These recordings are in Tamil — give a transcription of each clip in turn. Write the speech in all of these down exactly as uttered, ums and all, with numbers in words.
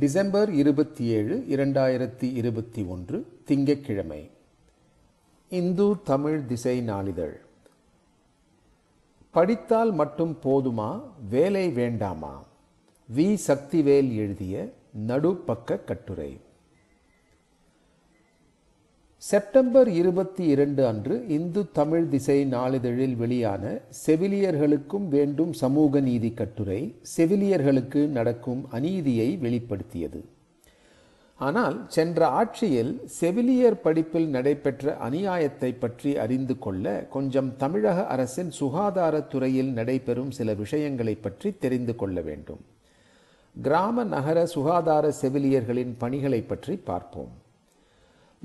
டிசம்பர் இருபத்தி ஏழு இரண்டாயிரத்தி இருபத்தி ஒன்று திங்கட்கிழமை. இந்து தமிழ் திசை நாளிதழ். படித்தால் மட்டும் போதுமா, வேலை வேண்டாமா? வி. சக்திவேல் எழுதிய நடுப்பக்கக் கட்டுரை. செப்டம்பர் இருபத்தி இரண்டு அன்று இந்து தமிழ் திசை நாளிதழில் வெளியான செவிலியர்களுக்கும் வேண்டும் சமூக நீதி கட்டுரை செவிலியர்களுக்கு நடக்கும் அநீதியை வெளிப்படுத்தியது. ஆனால் சென்ற ஆட்சியில் செவிலியர் படிப்பில் நடைபெற்ற அநியாயத்தை பற்றி அறிந்து கொள்ள கொஞ்சம் தமிழக அரசின் சுகாதாரத்துறையில் நடைபெறும் சில விஷயங்களை பற்றி தெரிந்து கொள்ள வேண்டும். கிராம நகர சுகாதார செவிலியர்களின் பணிகளை பற்றி பார்ப்போம்.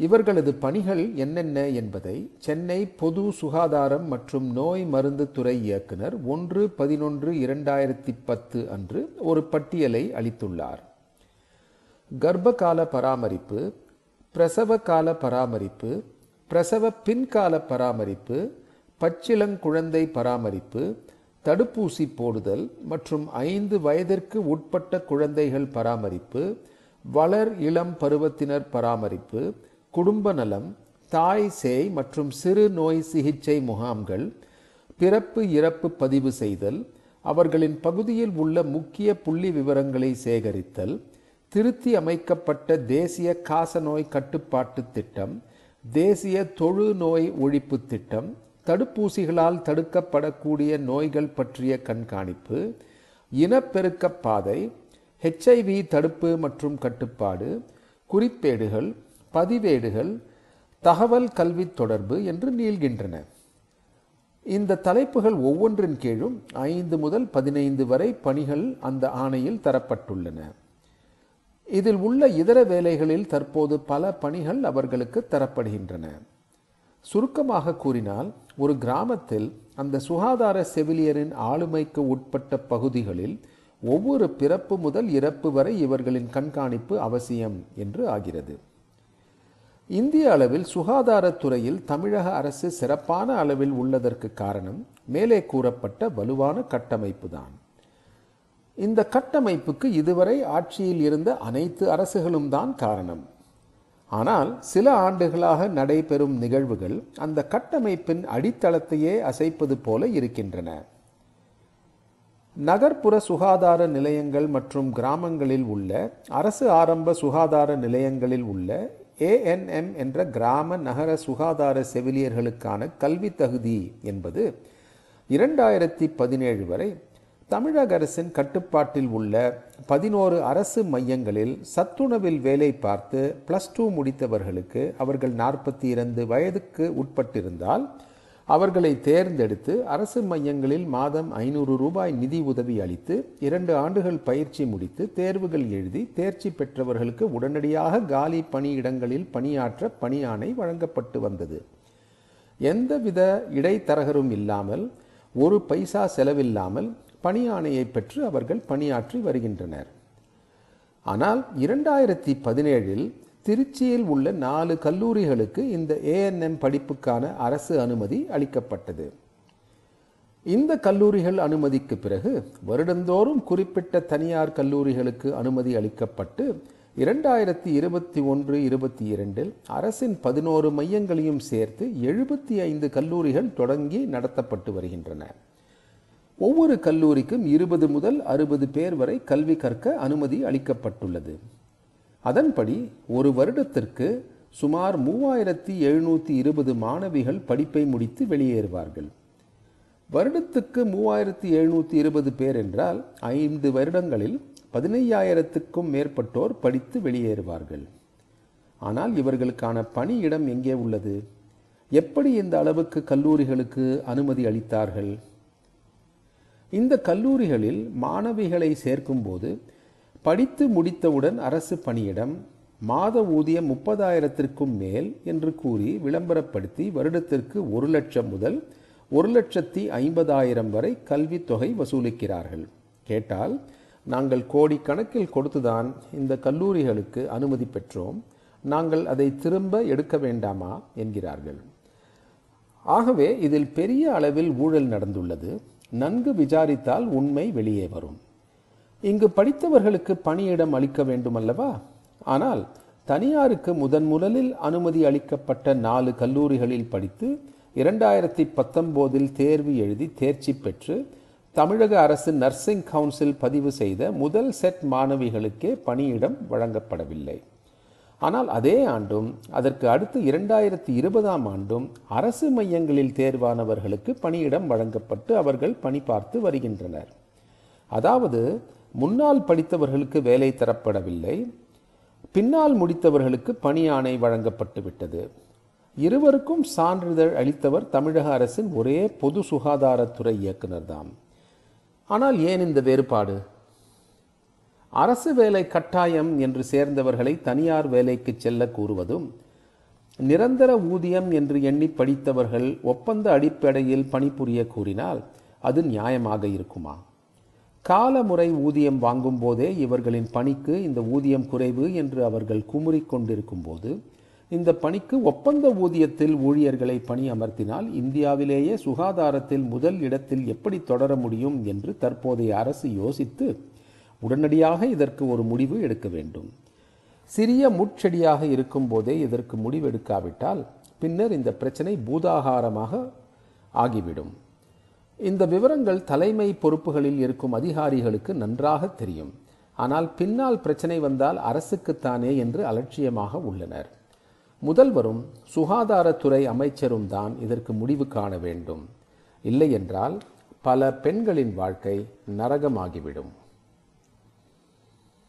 இவர்களது பணிகள் என்னென்ன என்பதை சென்னை பொது சுகாதாரம் மற்றும் நோய் மருந்து துறை இயக்குனர் ஒன்று பதினொன்று இரண்டாயிரத்தி பத்து அன்று ஒரு பட்டியலை அளித்துள்ளார். கர்ப்பகால பராமரிப்பு, பிரசவ கால பராமரிப்பு, பிரசவ பின்கால பராமரிப்பு, பச்சிளங்குழந்தை பராமரிப்பு, தடுப்பூசி போடுதல் மற்றும் ஐந்து வயதிற்கு உட்பட்ட குழந்தைகள் பராமரிப்பு, வளர் இளம் பருவத்தினர் பராமரிப்பு, குடும்ப நலம், தாய் சேய் மற்றும் சிறு நோய் சிகிச்சை முகாம்கள், பிறப்பு இறப்பு பதிவு செய்தல், அவர்களின் பகுதியில் உள்ள முக்கிய புள்ளி விவரங்களை சேகரித்தல், திருத்தி அமைக்கப்பட்ட தேசிய காசநோய் கட்டுப்பாட்டு திட்டம், தேசிய தொழு நோய் ஒழிப்பு திட்டம், தடுப்பூசிகளால் தடுக்கப்படக்கூடிய நோய்கள் பற்றிய கண்காணிப்பு, இனப்பெருக்க பாதை, ஹெச்ஐவி தடுப்பு மற்றும் கட்டுப்பாடு, குறிப்பேடுகள், பதிவேடுகள், தகவல் கல்வி தொடர்பு என்று நீள்கின்றன. இந்த தலைப்புகள் ஒவ்வொன்றின் கீழும் ஐந்து முதல் பதினைந்து வரை பணிகள் அந்த ஆணையில் தரப்பட்டுள்ளன. இதில் உள்ள இதர வேலைகளில் தற்போது பல பணிகள் அவர்களுக்கு தரப்படுகின்றன. சுருக்கமாக கூறினால், ஒரு கிராமத்தில் அந்த சுகாதார செவிலியரின் ஆளுமைக்கு உட்பட்ட பகுதிகளில் ஒவ்வொரு பிறப்பு முதல் இறப்பு வரை இவர்களின் கண்காணிப்பு அவசியம் என்று ஆகிறது. இந்திய அளவில் சுகாதாரத்துறையில் தமிழக அரசு சிறப்பான அளவில் உள்ளதற்கு காரணம் மேலே கூறப்பட்ட வலுவான கட்டமைப்பு தான். இந்த கட்டமைப்புக்கு இதுவரை ஆட்சியில் இருந்த அனைத்து அரசுகளும் தான் காரணம். ஆனால் சில ஆண்டுகளாக நடைபெறும் நிகழ்வுகள் அந்த கட்டமைப்பின் அடித்தளத்தையே அசைப்பது போல இருக்கின்றன. நகர்ப்புற சுகாதார நிலையங்கள் மற்றும் கிராமங்களில் உள்ள அரசு ஆரம்ப சுகாதார நிலையங்களில் உள்ள ஏஎன்எம் என்ற கிராம நகர சுகாதார செவிலியர்களுக்கான கல்வி தகுதி என்பது இரண்டாயிரத்தி பதினேழு வரை தமிழக அரசின் கட்டுப்பாட்டில் உள்ள பதினோரு அரசு மையங்களில் சத்துணவில் வேலை பார்த்து பிளஸ் டூ முடித்தவர்களுக்கு அவர்கள் நாற்பத்தி இரண்டு வயதுக்கு உட்பட்டிருந்தால் அவர்களை தேர்ந்தெடுத்து அரசு மையங்களில் மாதம் ஐநூறு ரூபாய் நிதி உதவி அளித்து இரண்டு ஆண்டுகள் பயிற்சி முடித்து தேர்வுகள் எழுதி தேர்ச்சி பெற்றவர்களுக்கு உடனடியாக காலி பணியிடங்களில் பணியாற்ற பணியாணை வழங்கப்பட்டு வந்தது. எந்தவித இடைத்தரகரும் இல்லாமல் ஒரு பைசா செலவில்லாமல் பணியாணையை பெற்று அவர்கள் பணியாற்றி வருகின்றனர். ஆனால் இரண்டாயிரத்தி பதினேழில் திருச்சியில் உள்ள நாலு கல்லூரிகளுக்கு இந்த ஏஎன்எம் படிப்புக்கான அரசு அனுமதி அளிக்கப்பட்டது. இந்த கல்லூரிகள் அனுமதிக்கு பிறகு வருடந்தோறும் குறிப்பிட்ட தனியார் கல்லூரிகளுக்கு அனுமதி அளிக்கப்பட்டு இரண்டாயிரத்தி இருபத்தி ஒன்று இருபத்தி இரண்டில் அரசின் பதினோரு மையங்களையும் சேர்த்து எழுபத்தி ஐந்து கல்லூரிகள் தொடங்கி நடத்தப்பட்டு வருகின்றன. ஒவ்வொரு கல்லூரிக்கும் இருபது முதல் அறுபது பேர் வரை கல்வி கற்க அனுமதி அளிக்கப்பட்டுள்ளது. அதன்படி ஒரு வருடத்திற்கு சுமார் மூவாயிரத்தி எழுநூற்றி இருபது மாணவிகள் படிப்பை முடித்து வெளியேறுவார்கள். வருடத்துக்கு மூவாயிரத்தி எழுநூற்றி இருபது பேர் என்றால் ஐந்து வருடங்களில் பதினையாயிரத்துக்கும் மேற்பட்டோர் படித்து வெளியேறுவார்கள். ஆனால் இவர்களுக்கான பணியிடம் எங்கே உள்ளது? எப்படி இந்த அளவுக்கு கல்லூரிகளுக்கு அனுமதி அளித்தார்கள்? இந்த கல்லூரிகளில் மாணவிகளை சேர்க்கும்போது படித்து முடித்தவுடன் அரசு பணியிடம், மாத ஊதியம் முப்பதாயிரத்திற்கும் மேல் என்று கூறி விளம்பரப்படுத்தி வருடத்திற்கு ஒரு லட்சம் முதல் ஒரு லட்சத்தி ஐம்பதாயிரம் வரை கல்வித்தொகை வசூலிக்கிறார்கள். கேட்டால், நாங்கள் கோடிக்கணக்கில் கொடுத்துதான் இந்த கல்லூரிகளுக்கு அனுமதி பெற்றோம், நாங்கள் அதை திரும்ப எடுக்க வேண்டாமா என்கிறார்கள். ஆகவே இதில் பெரிய அளவில் ஊழல் நடந்துள்ளது. நன்கு விசாரித்தால் உண்மை வெளியே வரும். இங்கு படித்தவர்களுக்கு பணியிடம் அளிக்க வேண்டுமல்லவா? ஆனால் தனியாருக்கு முதன் முதலில் அனுமதி அளிக்கப்பட்ட நாலு கல்லூரிகளில் படித்து இரண்டாயிரத்தி பத்தொம்போதில் தேர்வு எழுதி தேர்ச்சி பெற்று தமிழக அரசு நர்சிங் கவுன்சில் பதிவு செய்த முதல் செட் மாணவிகளுக்கே பணியிடம் வழங்கப்படவில்லை. ஆனால் அதே ஆண்டும் அதற்கு அடுத்து இரண்டாயிரத்தி இருபதாம் ஆண்டும் அரசு மையங்களில் தேர்வானவர்களுக்கு பணியிடம் வழங்கப்பட்டு அவர்கள் பணி பார்த்து வருகின்றனர். அதாவது முன்னால் படித்தவர்களுக்கு வேலை தரப்படவில்லை, பின்னால் முடித்தவர்களுக்கு பணி ஆணை வழங்கப்பட்டு விட்டது. இருவருக்கும் சான்றிதழ் அளித்தவர் தமிழக அரசின் ஒரே பொது சுகாதாரத்துறை இயக்குநர்தான். ஆனால் ஏன் இந்த வேறுபாடு? அரசு வேலை கட்டாயம் என்று சேர்ந்தவர்களை தனியார் வேலைக்கு செல்ல கூறுவதும், நிரந்தர ஊதியம் என்று எண்ணி படித்தவர்கள் ஒப்பந்த அடிப்படையில் பணிபுரிய கூறினால் அது நியாயமாக இருக்குமா? காலமுறை ஊதியம் வாங்கும் போதே இவர்களின் பணிக்கு இந்த ஊதியம் குறைவு என்று அவர்கள் குமுறிக்கொண்டிருக்கும் போது இந்த பணிக்கு ஒப்பந்த ஊதியத்தில் ஊழியர்களை பணி அமர்த்தினால் இந்தியாவிலேயே சுகாதாரத்தில் முதல் இடத்தில் எப்படி தொடர முடியும் என்று தற்போதைய அரசு யோசித்து உடனடியாக இதற்கு ஒரு முடிவு எடுக்க வேண்டும். சிறிய முட்செடியாக இருக்கும் போதே இதற்கு முடிவெடுக்காவிட்டால் பின்னர் இந்த பிரச்சனை பூதாகாரமாக ஆகிவிடும். இந்த விவரங்கள் தலைமை பொறுப்புகளில் இருக்கும் அதிகாரிகளுக்கு நன்றாக தெரியும். ஆனால் பின்னால் பிரச்சனை வந்தால் அரசுக்குத்தானே என்று அலட்சியமாக உள்ளனர். முதல்வரும் சுகாதாரத்துறை அமைச்சரும் தான் இதற்கு முடிவு காண வேண்டும். இல்லையென்றால் பல பெண்களின் வாழ்க்கை நரகமாகிவிடும்.